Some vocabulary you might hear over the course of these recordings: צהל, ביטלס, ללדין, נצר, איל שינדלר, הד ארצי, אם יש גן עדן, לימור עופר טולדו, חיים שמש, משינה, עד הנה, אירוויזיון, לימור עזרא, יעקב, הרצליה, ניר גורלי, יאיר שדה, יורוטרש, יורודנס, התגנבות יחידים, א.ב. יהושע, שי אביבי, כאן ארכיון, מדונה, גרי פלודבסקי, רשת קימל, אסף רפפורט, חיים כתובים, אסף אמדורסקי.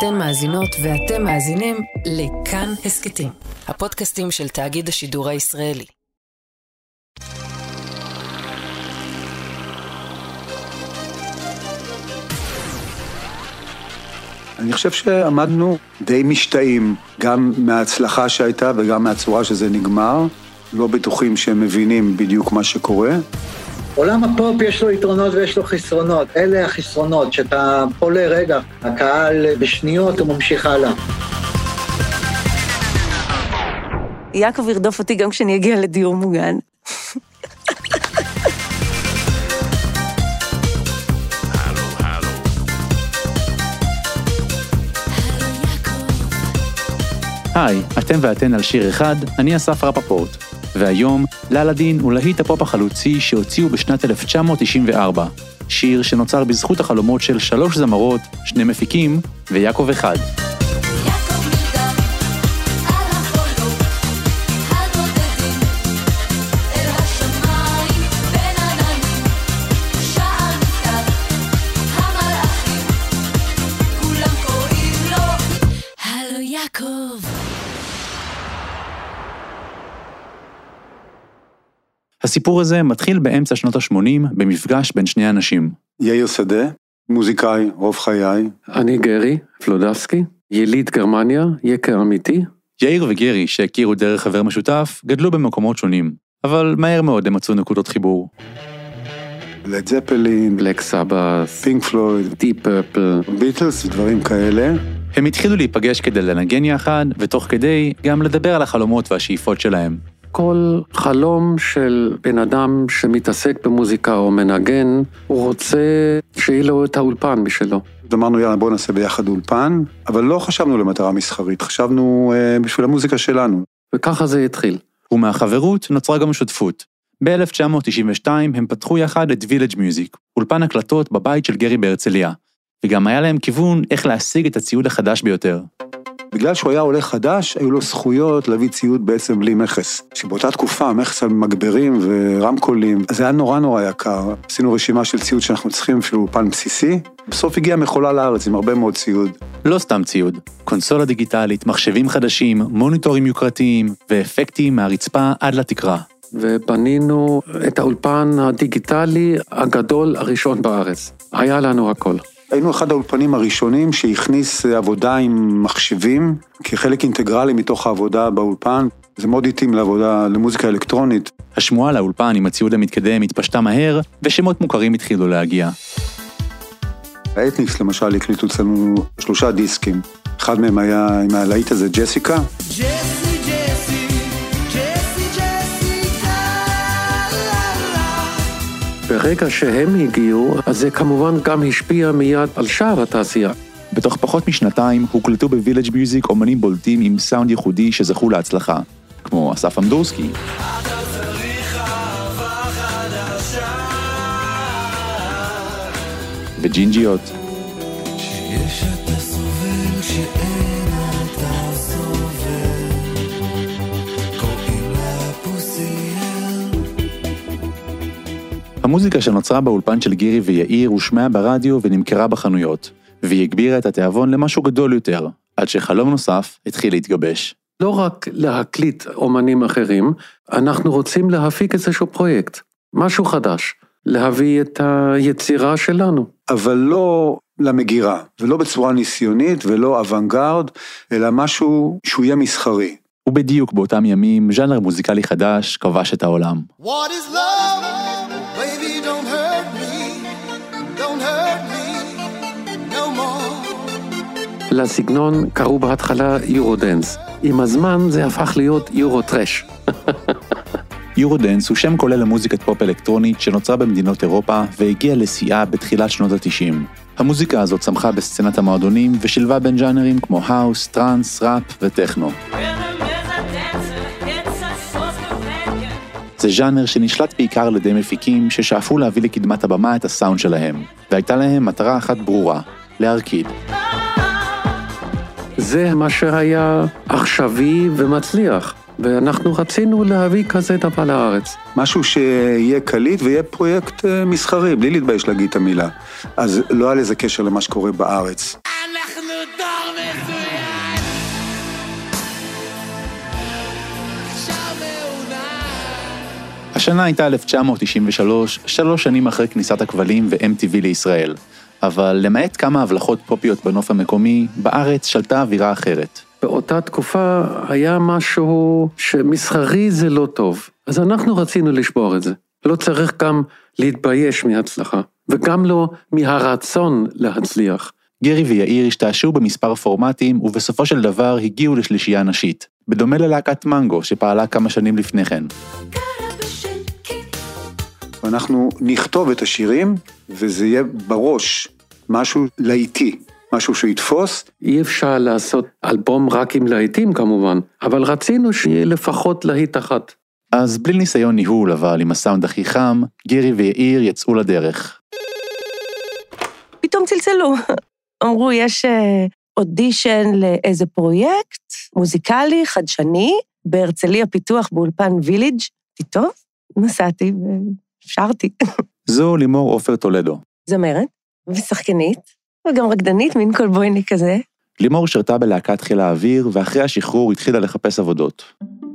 אתן מאזינות ואתם מאזינים לכאן הסקטים, הפודקאסטים של תאגיד השידור הישראלי. אני חושב שעמדנו די משתאים, גם מההצלחה שהייתה וגם מהצורה שזה נגמר. לא בטוחים שהם מבינים בדיוק מה שקורה. עולם הפופ יש לו יתרונות ויש לו חסרונות. אלה החסרונות, שאתה עולה רגע, הקהל בשניות הוא ממשיך הלאה. יעקב ירדוף אותי גם כשאני אגיע לדיור מוגן. היי, אתם ואתן על שיר אחד, אני אסף רפפורט. והיום, ללדין הוא להיט הפופ החלוצי שהוציאו בשנת 1994, שיר שנוצר בזכות החלומות של 3 זמרות, 2 מפיקים ויעקב אחד. הסיפור הזה מתחיל באמצע שנות ה-80 במפגש בין שני אנשים. יאיר שדה, מוזיקאי, רוב חיי. אני גרי, פלודבסקי, יליד גרמניה, יקר אמיתי. יאיר וגרי, שהכירו דרך חבר משותף, גדלו במקומות שונים, אבל מהר מאוד הם מצאו נקודות חיבור. לד זפלין, בלק סבת, פינק פלויד, דיפ פרפל, ביטלס ודברים כאלה. הם התחילו להיפגש כדי לנגן יחד, ותוך כדי גם לדבר על החלומות והשאיפות שלהם. כל חלום של בן אדם שמתעסק במוזיקה או מנגן, הוא רוצה שיהיה לו את האולפן בשלו. אמרנו, יאללה, בוא נעשה ביחד אולפן, אבל לא חשבנו למטרה מסחרית, חשבנו בשביל המוזיקה שלנו. וככה זה התחיל. ומהחברות נוצרה גם שותפות. ב-1992 הם פתחו יחד את וילג' מיוזיק, אולפן הקלטות בבית של גרי בהרצליה, וגם היה להם כיוון איך להשיג את הציוד החדש ביותר. בגלל שהוא היה עולה חדש, היו לו זכויות להביא ציוד בעצם בלי מכס. שבאותה תקופה, מכס על מגברים ורמקולים, זה היה נורא יקר. עשינו רשימה של ציוד שאנחנו צריכים בשביל אולפן בסיסי. בסוף הגיעה מכולה לארץ עם הרבה מאוד ציוד. לא סתם ציוד. קונסולה דיגיטלית, מחשבים חדשים, מוניטורים יוקרתיים, ואפקטים מהרצפה עד לתקרה. ובנינו את האולפן הדיגיטלי הגדול הראשון בארץ. היה לנו הכל. היינו אחד האולפנים הראשונים שהכניס עבודה עם מחשבים כחלק אינטגרלי מתוך העבודה באולפן. זה מאוד התאים לעבודה למוזיקה אלקטרונית. השמועה לאולפן עם הציוד המתקדם התפשטה מהר, ושמות מוכרים התחילו להגיע. האתניקס למשל הקליטו אצלנו 3 דיסקים. אחד מהם היה עם הלהיט הזה, ג'סיקה. ברגע שהם הגיעו, אז זה כמובן גם השפיע מיד על שאר התעשייה. בתוך פחות משנתיים הוקלטו בווילג' מיוזיק אומנים בולטים עם סאונד ייחודי שזכו להצלחה, כמו אסף אמדורסקי. וג'ינג'יות. שיש אתה סובל שאין אתה סובל, קוראים לה פוסיה. המוזיקה שנוצרה באולפן של גירי ויאיר הושמעה ברדיו ונמכרה בחנויות, והיא הגבירה את התיאבון למשהו גדול יותר, עד שחלום נוסף התחיל להתגבש. לא רק להקליט אומנים אחרים, אנחנו רוצים להפיק איזשהו פרויקט, משהו חדש, להביא את היצירה שלנו. אבל לא למגירה, ולא בצורה ניסיונית ולא אוונגרד, אלא משהו שהוא יהיה מסחרי. ובדיוק באותם ימים, ז'אנר מוזיקלי חדש כבש את העולם. What is love? לסגנון קראו בהתחלה יורודנס. עם הזמן זה הפך להיות יורוטרש. יורודנס הוא שם כולל למוזיקת פופ אלקטרונית שנוצרה במדינות אירופה והגיעה לשיאה בתחילת שנות ה-90. המוזיקה הזאת צמחה בסצנת המועדונים ושילבה בין ז'אנרים כמו האוס, טרנס, ראפ וטכנו. זה ז'אנר שנשלט בעיקר לידי מפיקים ששאפו להביא לקדמת הבמה את הסאונד שלהם, והייתה להם מטרה אחת ברורה, להרקיד. זה מה שהיה עכשווי ומצליח, ואנחנו רצינו להביא כזה דבר לארץ. משהו שיהיה קליט ויהיה פרויקט מסחרי, בלי להתבייש להגיד את המילה. אז לא היה לזה קשר למה שקורה בארץ. אנחנו דור השנה הייתה 1993, 3 שנים אחרי כניסת הכבלים ו-MTV לישראל, אבל למעט כמה הבלחות פופיות בנוף המקומי, בארץ שלטה אווירה אחרת. באותה תקופה היה משהו שמסחרי זה לא טוב, אז אנחנו רצינו לשבור את זה. לא צריך גם להתבייש מההצלחה, וגם לא מהרצון להצליח. גרי ויאיר השתעשו במספר פורמטים, ובסופו של דבר הגיעו לשלישייה נשית, בדומה ללהקת מנגו שפעלה כמה שנים לפני כן. ואנחנו נכתוב את השירים, וזה יהיה בראש משהו לעיתי, משהו שיתפוס. אי אפשר לעשות אלבום רק עם לעיתים כמובן, אבל רצינו שיהיה לפחות להיט אחת. אז בלי ניסיון ניהול, אבל עם הסאונד הכי חם, גרי ויאיר יצאו לדרך. פתאום צלצלו. אמרו, יש אודישן לאיזה פרויקט מוזיקלי חדשני, בהרצליה פיתוח באולפן ויליג'. טוב, נסעתי שרתי. זו לימור עופר טולדו. זמרת, ושחקנית, וגם רקדנית, מין קולבויני כזה. לימור שרתה בלהקת חיל האוויר, ואחרי השחרור התחילה לחפש עבודות.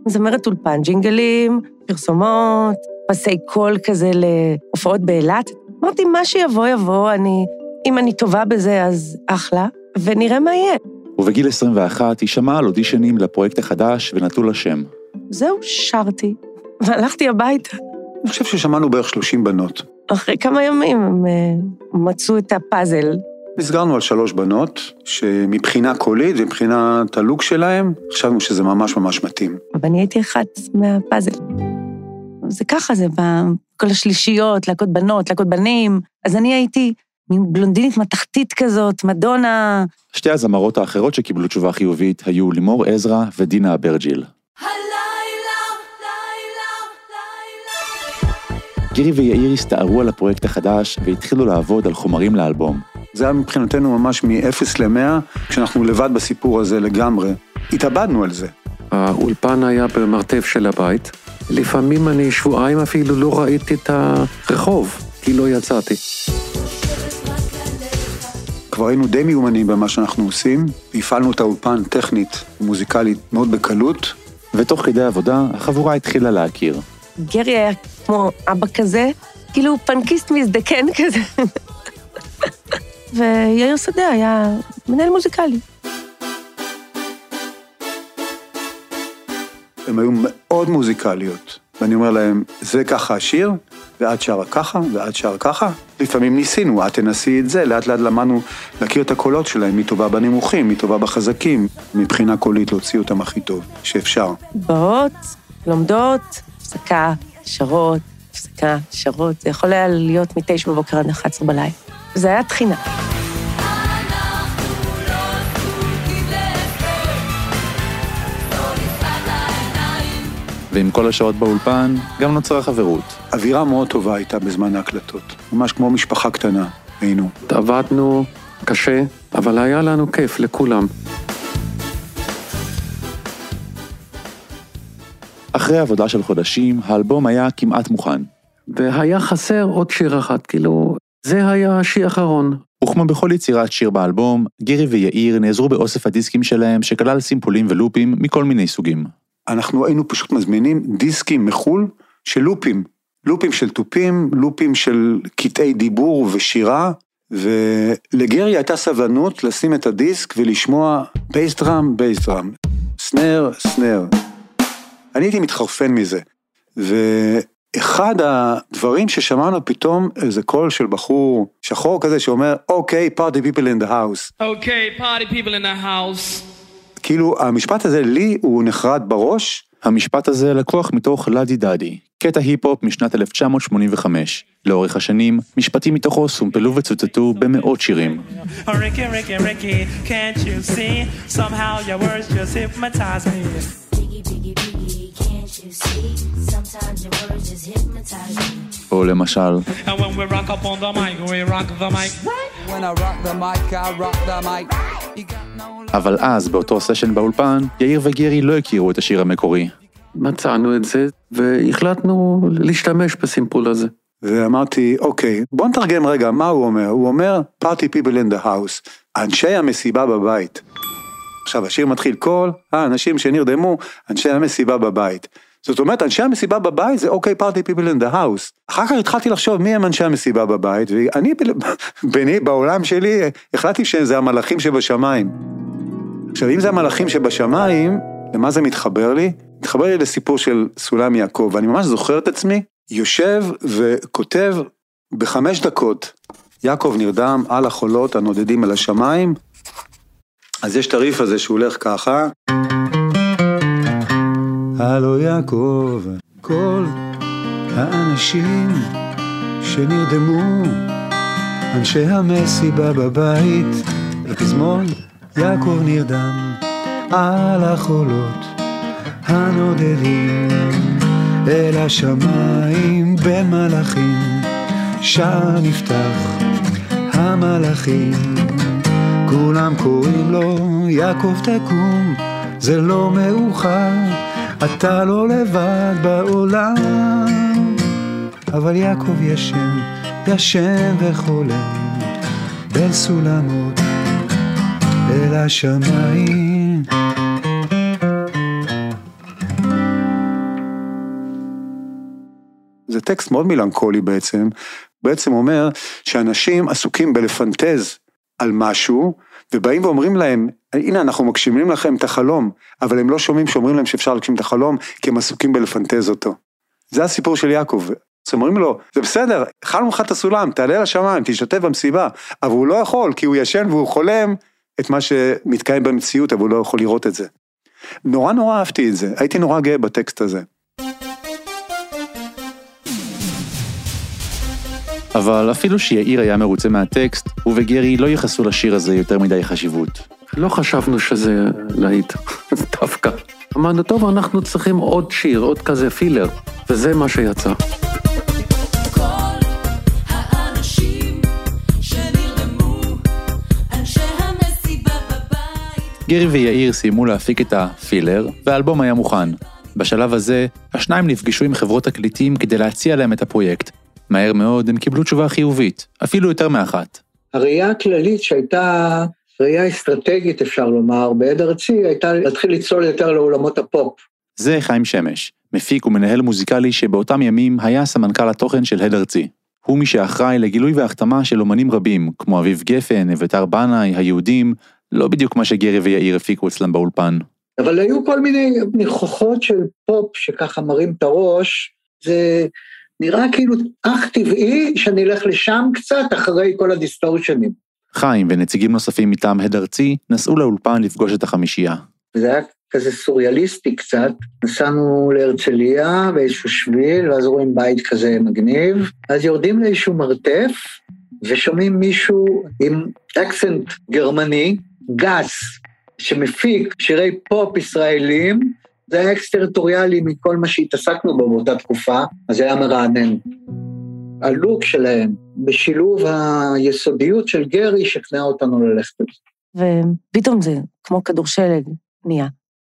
זמרת אולפן, ג'ינגלים, פרסומות, פסי קול כזה להופעות באילת. אמרתי, מה שיבוא יבוא, אם אני טובה בזה אז אחלה, ונראה מה יהיה. ובגיל 21 היא שמעה על אודישנים לפרויקט החדש ונטו לשם. זהו, שרתי, והלכתי הביתה. אני חושב ששמענו בערך 30 בנות. אחרי כמה ימים הם מצאו את הפאזל. הסגרנו על 3 בנות, שמבחינה קולית ומבחינת הלוק שלהם, חשבנו שזה ממש ממש מתאים. אבל אני הייתי אחת מהפאזל. זה ככה, זה בכל השלישיות, להקות בנות, להקות בנים. אז אני הייתי בלונדינית מתחתית כזאת, מדונה. שתי הזמרות האחרות שקיבלו תשובה חיובית היו לימור עזרא ודינה אברג'יל. גרי ויאיר הסתערו על הפרויקט החדש והתחילו לעבוד על חומרים לאלבום. זה היה מבחינתנו ממש מ-0 ל-100, כשאנחנו לבד בסיפור הזה לגמרי. התאבדנו על זה. האולפן היה במרתף של הבית. לפעמים אני שבועיים אפילו לא ראיתי את הרחוב, כי לא יצאתי. כבר היינו די מיומנים במה שאנחנו עושים, והפעלנו את האולפן טכנית ומוזיקלית מאוד בקלות, ותוך כדי עבודה החבורה התחילה להכיר. גרי היה כמו אבא כזה, כאילו פנקיסט מזדקן כזה. ויאיר שדה היה מנהל מוזיקלי. הם היו מאוד מוזיקליות, ואני אומר להם, זה ככה השיר, ועד שער ככה, ועד שער ככה. לפעמים ניסינו, את תנסי את זה, לאט לאט למדנו להכיר את הקולות שלהם, מי טובה בנמוכים, מי טובה בחזקים, מבחינה קולית להוציא אותם הכי טוב, שאפשר. באות, לומדות, הפסקה, שרות, הפסקה, שרות. זה יכול היה להיות מ-9 בבוקר עד 11 בלילה. זה היה תחינה. ועם כל השעות באולפן, גם נוצרה חברות. אווירה מאוד טובה הייתה בזמן ההקלטות. ממש כמו משפחה קטנה, היינו. עבדנו קשה, אבל היה לנו כיף לכולם. אחרי עבודה של חודשים, האלבום היה כמעט מוכן. והיה חסר עוד שיר אחת, כאילו, זה היה השיר האחרון. וכמו בכל יצירת שיר באלבום, גרי ויאיר נעזרו באוסף הדיסקים שלהם, שכלל סימפולים ולופים מכל מיני סוגים. אנחנו היינו פשוט מזמינים דיסקים מחול של לופים. לופים של טופים, לופים של קטעי דיבור ושירה, ולגרי הייתה סבלנות לשים את הדיסק ולשמוע בייס דראם, בייס דראם, סנר, סנר. אני הייתי מתחרפן מזה, ואחד הדברים ששמענו פתאום איזה קול של בחור שחור כזה שאומר, אוקיי, party people in the house. אוקיי, party people in the house. כאילו, המשפט הזה לי הוא נחרד בראש. המשפט הזה לקוח מתוך לדי דדי, קטע היפ-הופ משנת 1985. לאורך השנים, משפטים מתוכו סומפלו וצוטטו במאות שירים. ריקי, ריקי, ריקי, can't you see? Somehow your words just hypnotize me. Biggie, biggie, biggie. או למשל, אבל אז באותו סשן באולפן, יאיר וגרי לא הכירו את השיר המקורי. מצאנו את זה והחלטנו להשתמש בסימפול הזה. ואמרתי, אוקיי, בוא נתרגם רגע מה הוא אומר. הוא אומר, party people in the house, אנשי המסיבה בבית. עכשיו השיר מתחיל, כל האנשים שנרדמו, אנשי המסיבה בבית. זאת אומרת, אנשי המסיבה בבית זה אוקיי, party people in the house. אחר כך התחלתי לחשוב מי הם אנשי המסיבה בבית, ואני בעולם שלי החלטתי שזה המלאכים שבשמיים. עכשיו, אם זה המלאכים שבשמיים, למה זה מתחבר לי? מתחבר לי לסיפור של סולם יעקב, ואני ממש זוכר את עצמי, יושב וכותב ב5 דקות, יעקב נרדם על החולות הנודדים אל השמיים, אז יש תריף הזה שהולך ככה, הלו יעקב, כל האנשים שנרדמו, אנשי המסיבה בבית, לפזמון יעקב נרדם על החולות הנודדים אל השמיים בין מלאכים, שם נפתח המלאכים, כולם קוראים לו יעקב תקום, זה לא מאוחר, אתה לא לבד בעולם, אבל יעקב ישן, ישן וחולם בין סולמות אל השמיים. זה טקסט מאוד מלנכולי בעצם, בעצם אומר שאנשים עסוקים בלפנטז על משהו, ובאים ואומרים להם, הנה אנחנו מגשימים לכם את החלום, אבל הם לא שומעים שאומרים להם שאפשר להגשים את החלום, כי הם עסוקים בלפנטז אותו. זה הסיפור של יעקב. אז אומרים לו, זה בסדר, חלום לך את הסולם, תעלה לשמיים, תשתתף במסיבה, אבל הוא לא יכול, כי הוא ישן והוא חולם את מה שמתקיים במציאות, אבל הוא לא יכול לראות את זה. נורא נורא אהבתי את זה, הייתי נורא גאה בטקסט הזה. אבל אפילו שיאיר היה מרוצה מהטקסט, הוא וגרי לא ייחסו לשיר הזה יותר מדי חשיבות. לא חשבנו שזה להיט, דווקא. אמרנו, טוב, אנחנו צריכים עוד שיר, עוד כזה פילר, וזה מה שיצא. גרי ויאיר סיימו להפיק את הפילר, והאלבום היה מוכן. בשלב הזה, השניים נפגשו עם חברות תקליטים כדי להציע להם את הפרויקט. מהר מאוד הם קיבלו תשובה חיובית, אפילו יותר מאחת. הראייה הכללית שהייתה ראייה אסטרטגית, אפשר לומר, בעד ארצי, הייתה להתחיל לצלול יותר לעולמות הפופ. זה חיים שמש, מפיק ומנהל מוזיקלי שבאותם ימים היה סמנכ"ל התוכן של הד ארצי. הוא מי שאחראי לגילוי והחתמה של אומנים רבים, כמו אביב גפן, אביתר בנאי, היהודים, לא בדיוק מה שגרי ויאיר הפיקו אצלם באולפן. אבל היו כל מיני ניחוחות של פופ שככה מרים את הראש, זה נראה כאילו אך טבעי שנלך לשם קצת אחרי כל הדיסטורשנים. חיים ונציגים נוספים מטעם הד ארצי נסעו לאולפן לפגוש את החמישייה. זה היה כזה סוריאליסטי קצת, נסענו להרצליה באיזשהו שביל, ואז רואים בית כזה מגניב, אז יורדים לאיזשהו מרתף, ושומעים מישהו עם אקסנט גרמני, גס, שמפיק שירי פופ ישראלים, זה היה אקס-טריטוריאלי מכל מה שהתעסקנו בו באותה תקופה, אז זה היה מרענן. הלוק שלהם, בשילוב היסודיות של גרי, שכנע אותנו ללכת את זה. ופתאום זה, כמו כדור שלג, נהיה.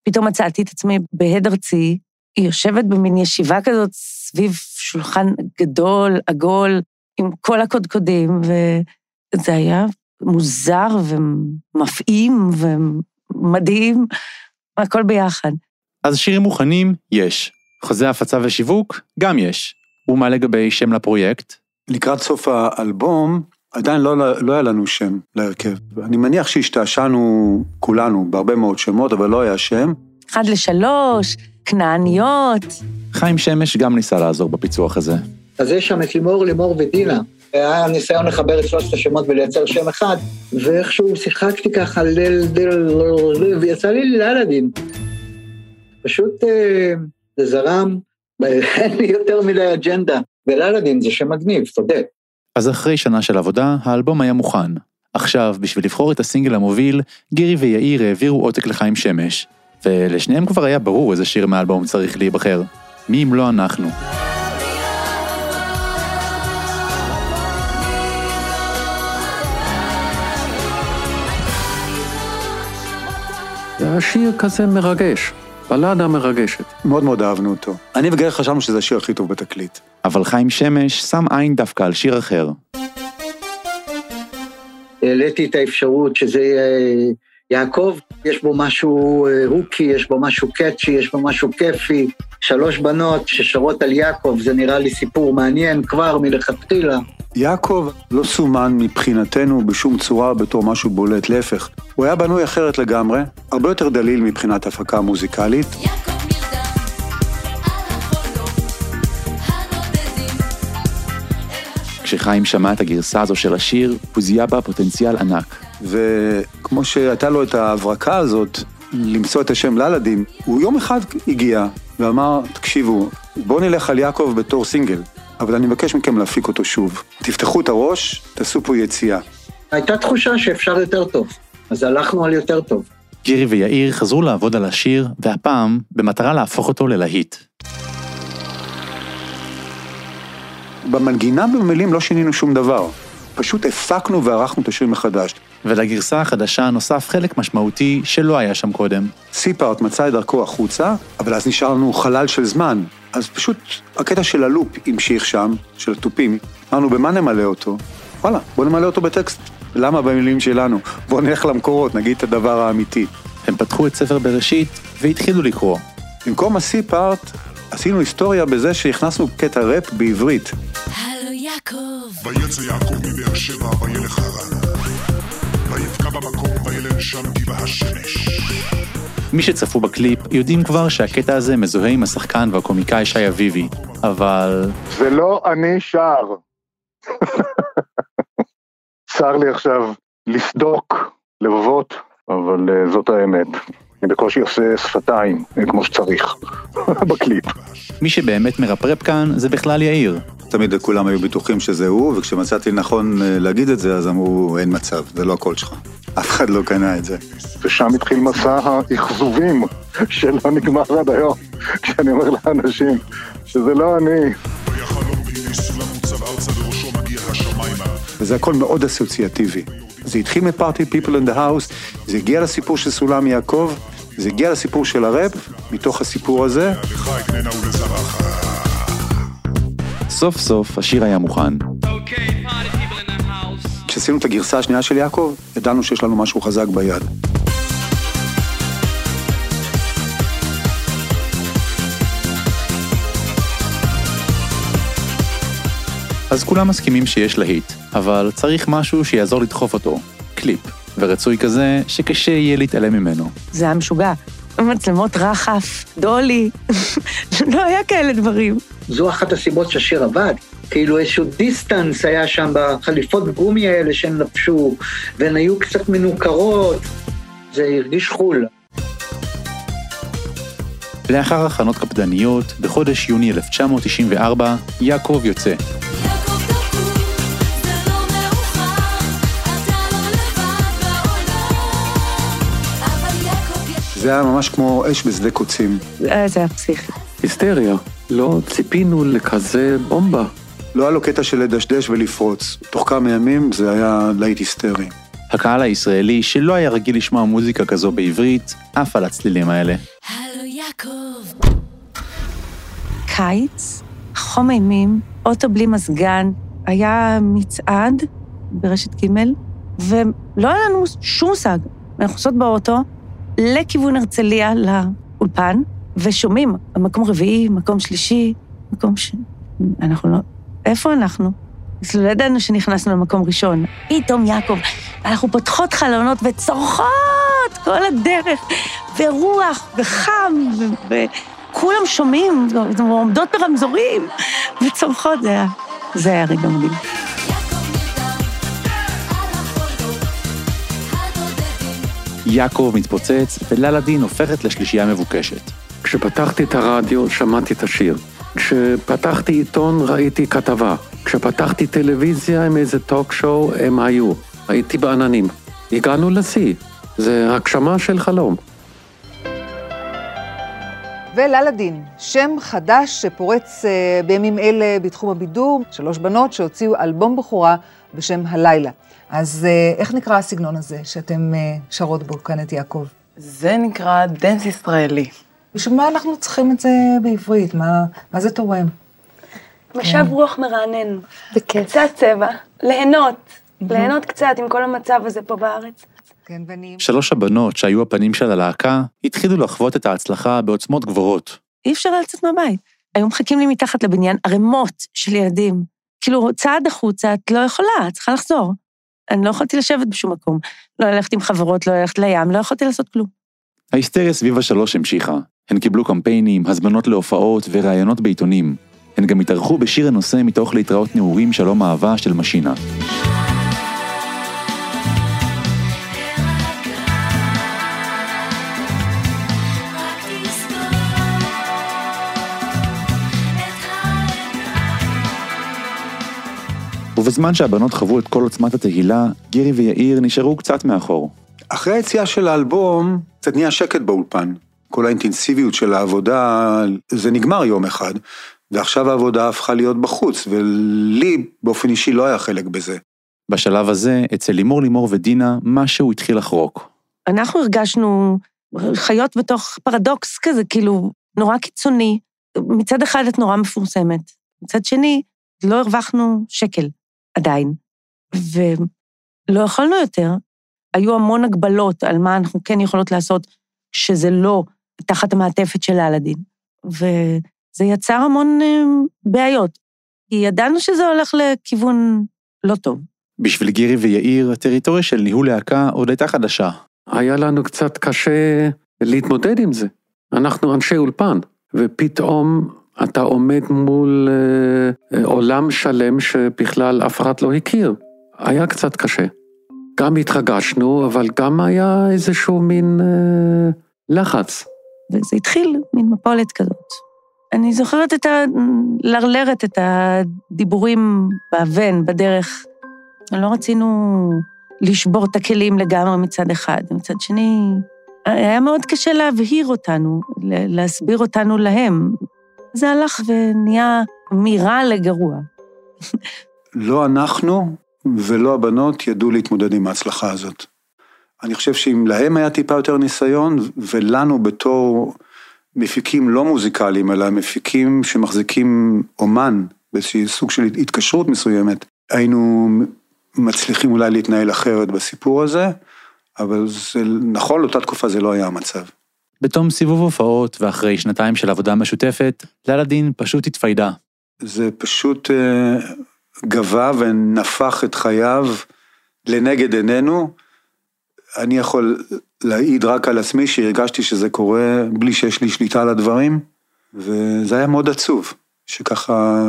פתאום מצאתי את עצמי בהד ארצי, היא יושבת במין ישיבה כזאת, סביב שולחן גדול, עגול, עם כל הקודקודים, וזה היה מוזר ומפעים ומדהים, הכל ביחד. אז שירים מוכנים, יש. חוזה הפצה ושיווק, גם יש. ומה לגבי שם לפרויקט? לקראת סוף האלבום, עדיין לא היה לנו שם להרכב. אני מניח שהשתעשענו כולנו בהרבה מאוד שמות, אבל לא היה שם. 1-3, כנעניות. חיים שמש גם ניסה לעזור בפיצוח הזה. אז יש שם את לימור ודינה. היה ניסיון לחבר את 3 השמות ולייצר שם אחד, ואיכשהו שיחקתי ככה ויצא לי ללדין. פשוט זה זרם, אין לי יותר מדי אג'נדה, וללדין זה שם מגניב, תודה. אז אחרי שנה של עבודה, האלבום היה מוכן. עכשיו, בשביל לבחור את הסינגל המוביל, גרי ויאיר העבירו עותק לחיים שמש, ולשניהם כבר היה ברור איזה שיר מהאלבום צריך להיבחר. מי אם לא אנחנו? זה השיר כזה מרגש. בלדה מרגשת. מאוד מאוד אהבנו אותו. אני וגרי חשבנו שזה השיר הכי טוב בתקליט. אבל חיים שמש שם עין דווקא על שיר אחר. העליתי את האפשרות שזה יעקב, יש בו משהו רוקי, יש בו משהו קאצ'י, יש בו משהו כיפי. 3 בנות ששרות על יעקב, זה נראה לי סיפור מעניין כבר מלכתחילה. יעקב לא סומן מבחינתנו בשום צורה בתור משהו בולט, להפך. הוא היה בנוי אחרת לגמרי, הרבה יותר דליל מבחינת הפקה מוזיקלית. כשחיים שמע את הגרסה הזו של השיר, הוא זיהה בה פוטנציאל ענק. וכמו שהייתה לו את ההברקה הזאת, למצוא את השם ללדין, הוא יום אחד הגיע ואמר, תקשיבו, בואו נלך על יעקב בתור סינגל, אבל אני מבקש מכם להפיק אותו שוב. תפתחו את הראש, תעשו פה יציאה. הייתה תחושה שאפשר יותר טוב, אז הלכנו על יותר טוב. גירי ויאיר חזרו לעבוד על השיר, והפעם במטרה להפוך אותו ללהיט. במנגינה במילים לא שינינו שום דבר. פשוט הפקנו וערכנו את השיר מחדש. ולגרסה החדשה נוסף חלק משמעותי שלא היה שם קודם. סיפארט מצא את דרכו החוצה, אבל אז נשאר לנו חלל של זמן. אז פשוט הקטע של הלופ המשיך שם, של הטופים. אמרנו, במה נמלא אותו? וואלה, בוא נמלא אותו בטקסט. למה במילים שלנו? בוא נלך למקורות, נגיד את הדבר האמיתי. הם פתחו את ספר בראשית והתחילו לקרוא. במקום הסיפארט, עשינו היסטוריה בזה שהכנסנו קטע ראפ בעברית. הלו יעקב. ויצא יעקב מבאר שבע וילך הרן. ויבקע במקום וילן שם גיבה השמש. מי שצפו בקליפ יודעים כבר שהקטע הזה מזוהה עם השחקן והקומיקאי שי אביבי, אבל... זה לא אני שר. צר לי עכשיו לסדוק, לבבות, אבל זאת האמת. אני בקושי עושה שפתיים, כמו שצריך, בקליפ. מי שבאמת מרפרפ כאן, זה בכלל יאיר. תמיד כולם היו בטוחים שזה הוא, וכשמצאתי נכון להגיד את זה, אז אמרו, אין מצב, זה לא הקול שלך. אף אחד לא קנה את זה. ושם התחיל מסע האכזובים, שלא נגמר עד היום, כשאני אומר לאנשים, שזה לא אני. וזה הכל מאוד אסוציאטיבי. זה התחיל מפארטי People in the House, זה הגיע לסיפור של סולם יעקב, זה הגיע לסיפור של הרב, מתוך הסיפור הזה. סוף סוף השיר היה מוכן. כשעשינו את הגרסה השנייה של יעקב, ידענו שיש לנו משהו חזק ביד. אז כולם מסכימים שיש להיט, אבל צריך משהו שיעזור לדחוף אותו, קליפ, ורצוי כזה שקשה יהיה להתעלם ממנו. זה היה משוגע, מצלמות רחף, דולי, לא היה כאלה דברים. זו אחת הסיבות שהשיר עבד, כאילו איזשהו דיסטנס היה שם בחליפות גומי האלה שהן נפשו, והן היו קצת מנוכרות, זה הרגיש חול. לאחר הכנות קפדניות, בחודש יוני 1994, יעקב יוצא. זה היה ממש כמו אש בשדה קוצים. זה היה פסיכי. היסטריה. לא ציפינו לכזה בומבה. לא היה לו קטע של לדשדש ולפרוץ. תוך כמה ימים זה היה להיט היסטרי. הקהל הישראלי שלא היה רגיל לשמוע מוזיקה כזו בעברית, אף על הצלילים האלה. הלו יעקב. קיץ, חום אימים, אוטו בלי מזגן, היה מצעד ברשת קימל, ולא היה לנו שום מושג. אנחנו עושות באוטו, לכיוון הרצליה, לאולפן, ושומעים, המקום רביעי, מקום שלישי, מקום ש... אנחנו לא... איפה אנחנו? לא ידענו שנכנסנו למקום ראשון. פתאום יעקב, אנחנו פותחות חלונות וצורחות כל הדרך, ורוח, וחם, וכולם שומעים, עומדות ברמזורים, וצורחות, זה היה רגע מדהים. יעקב מתפוצץ, וללדין הופכת לשלישייה מבוקשת. כשפתחתי את הרדיו, שמעתי את השיר. כשפתחתי עיתון, ראיתי כתבה. כשפתחתי טלוויזיה עם איזה טוק שואו, הם היו. הייתי בעננים. הגענו לשיא. זה הגשמה של חלום. וללדין, שם חדש שפורץ בימים אלה בתחום הבידור, 3 בנות שהוציאו אלבום בחורה בשם הלילה. אז איך נקרא הסגנון הזה שאתם שרות בו כאן את יעקב? זה נקרא דנס ישראלי. בשביל מה אנחנו צריכים את זה בעברית? מה זה תורם? משב רוח מרענן. בקצת צבע. ליהנות. ליהנות קצת עם כל המצב הזה פה בארץ. כן, שלוש הבנות שהיו הפנים של הלהקה, התחילו לחוות את ההצלחה בעוצמות גבוהות. אי אפשר לצאת מהבית. היום מחכים לי מתחת לבניין ערימות של ילדים. כאילו, צעד החוצה, את לא יכולה, צריכה לחזור. אני לא יכולתי לשבת בשום מקום. לא הלכתי עם חברות, לא הלכתי לים, לא יכולתי לעשות כלום. ההיסטריה סביב השלוש המשיכה. הן קיבלו קמפיינים, הזמנות להופעות וראיונות בעיתונים. הן גם התארחו בשיר הנושא מתוך להתראות נעורים שלום אהבה של משינה. ובזמן שהבנות חוו את כל עוצמת התהילה, גירי ויאיר נשארו קצת מאחור. אחרי היציאה של האלבום, קצת נהיה שקט באולפן. כל האינטנסיביות של העבודה, זה נגמר יום אחד, ועכשיו העבודה הפכה להיות בחוץ, ולי באופן אישי לא היה חלק בזה. בשלב הזה, אצל לימור ודינה, משהו התחיל לחרוק. אנחנו הרגשנו חיות בתוך פרדוקס כזה, כאילו נורא קיצוני. מצד אחד את נורא מפורסמת, מצד שני לא הרווחנו שקל. עדיין, ולא יכולנו יותר. היו המון הגבלות על מה אנחנו כן יכולות לעשות, שזה לא תחת המעטפת של ללדין. וזה יצר המון בעיות. כי ידענו שזה הולך לכיוון לא טוב. בשביל גירי ויאיר, הטריטוריה של ניהול להקה עוד הייתה חדשה. היה לנו קצת קשה להתמודד עם זה. אנחנו אנשי אולפן, ופתאום אתה עומד מול עולם שלם שבכלל אף אחד לא הכיר. היה קצת קשה. גם התרגשנו, אבל גם היה איזשהו מין לחץ. וזה התחיל, מין מפולת כזאת. אני זוכרת את לרלרת, את הדיבורים באבן, בדרך. לא רצינו לשבור את הכלים לגמרי מצד אחד. מצד שני, היה מאוד קשה להבהיר אותנו, להסביר אותנו להם. זה הלך ונהיה מירה לגרוע. לא אנחנו ולא הבנות ידעו להתמודד עם ההצלחה הזאת. אני חושב שאם להם היה טיפה יותר ניסיון, ולנו בתור מפיקים לא מוזיקליים, אלא מפיקים שמחזיקים אומן, באיזשהו סוג של התקשרות מסוימת, היינו מצליחים אולי להתנהל אחרת בסיפור הזה, אבל נכון, לאותה תקופה זה לא היה המצב. בתום סיבוב הופעות ואחרי שנתיים של עבודה משותפת, ללדין פשוט התפיידה. זה פשוט גבה ונפח את חייו לנגד עינינו. אני יכול להעיד רק על עצמי שהרגשתי שזה קורה בלי שיש לי שליטה על הדברים, וזה היה מאוד עצוב שככה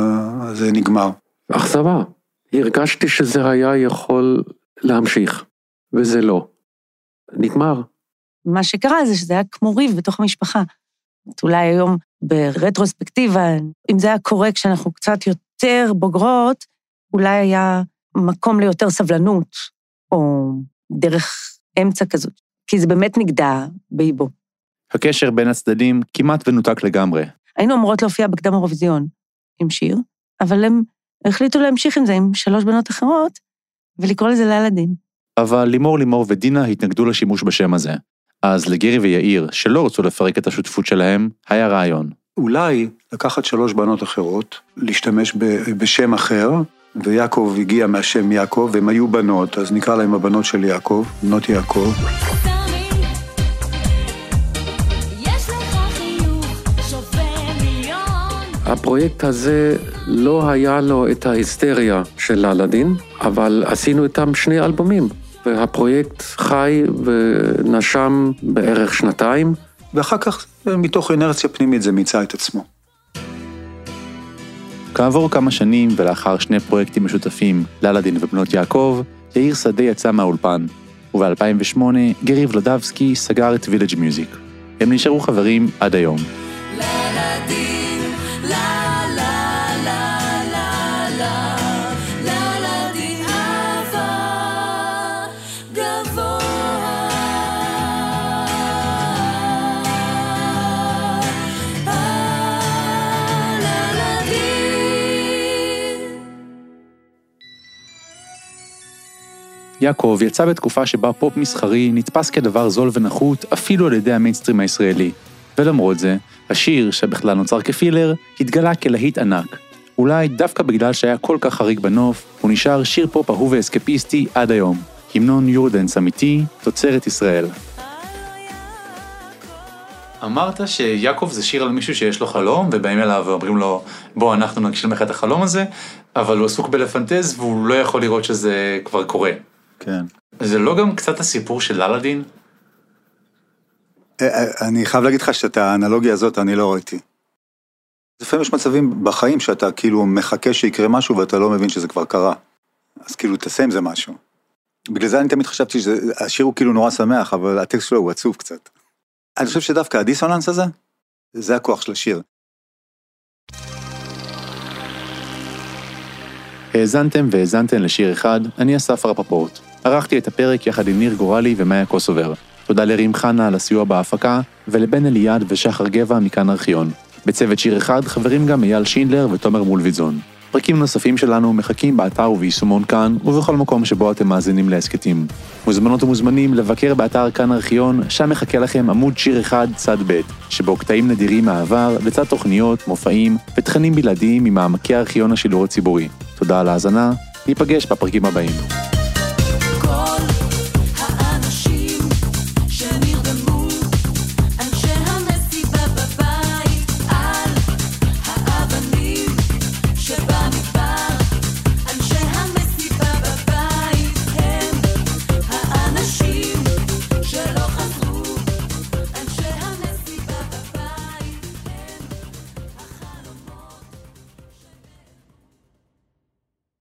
זה נגמר. אכזבה, הרגשתי שזה היה יכול להמשיך, וזה לא. נגמר. מה שקרה זה שזה היה כמו ריב בתוך המשפחה. אולי היום ברטרוספקטיבה, אם זה היה קורה כשאנחנו קצת יותר בוגרות, אולי היה מקום ליותר סבלנות, או דרך אמצע כזאת, כי זה באמת נגדע באיבו. הקשר בין הצדדים כמעט ונותק לגמרי. היינו אמורות להופיע בקדם אירוויזיון עם שיר, אבל הם החליטו להמשיך עם זה עם שלוש בנות אחרות, ולקרוא לזה ללדין. אבל לימור ודינה התנגדו לשימוש בשם הזה. אז לגירי ויאיר, שלא רצו לפרק את השותפות שלהם, היה רעיון. אולי לקחת שלוש בנות אחרות, להשתמש בשם אחר, ויעקב הגיע מהשם יעקב, והם היו בנות, אז נקרא להם הבנות של יעקב, בנות יעקב. הפרויקט הזה לא היה לו את ההיסטריה של ללדין, אבל עשינו איתם שני אלבומים. והפרויקט חי ונשם בערך שנתיים. ואחר כך, מתוך אינרציה פנימית, זה מיצע את עצמו. כעבור כמה שנים, ולאחר שני פרויקטים משותפים, ללדין ובנות יעקב, יאיר שדה יצא מהאולפן, וב-2008 גרי ולדבסקי סגר את וילג' מיוזיק. הם נשארו חברים עד היום. ללדין, יעקב יצא בתקופה שבה פופ מסחרי נתפס כדבר זול ונחות אפילו על ידי המיינסטרים הישראלי. ולמרות זה, השיר שבכלל נוצר כפילר התגלה כלהיט ענק. אולי דווקא בגלל שהיה כל כך חריג בנוף, הוא נשאר שיר פופ אהוב ואסקפיסטי עד היום. המנון יורדנס אמיתי, תוצרת ישראל. אמרת שיעקב זה שיר על מישהו שיש לו חלום, ובאים אליו ואומרים לו, בוא אנחנו נגשים לך את החלום הזה, אבל הוא עסוק בלפנטז והוא לא יכול לראות שזה כבר קורה. כן. זה לא גם קצת הסיפור של ללדין? אני חייב להגיד לך שאת האנלוגיה הזאת אני לא ראיתי. לפעמים יש מצבים בחיים שאתה כאילו מחכה שיקרה משהו ואתה לא מבין שזה כבר קרה. אז כאילו תעשה עם זה משהו. בגלל זה אני תמיד חשבתי שהשיר הוא כאילו נורא שמח, אבל הטקסט שלו הוא עצוב קצת. אני חושב שדווקא הדיסוננס הזה, זה הכוח של השיר. האזנתם והאזנתן לשיר אחד, אני אסף רפפורט. ערכתי את הפרק יחד עם ניר גורלי ומאיה קוסובר. תודה לרים חנה על הסיוע בהפקה, ולבן אליעד ושחר גבע מכאן ארכיון. בצוות שיר אחד חברים גם איל שינדלר ותומר מולביזון. פרקים נוספים שלנו מחכים באתר וביישומון כאן, ובכל מקום שבו אתם מאזינים להסקטים. מוזמנות ומוזמנים לבקר באתר כאן ארכיון, שם מחכה לכם עמוד שיר אחד צד ב', שבו קטעים נדירים מהעבר, לצד תוכניות, מופעים ותכנים בלעדיים ממעמקי ארכיון השידור הציבורי. תודה על ההאזנה, ניפגש בפרקים הבאים.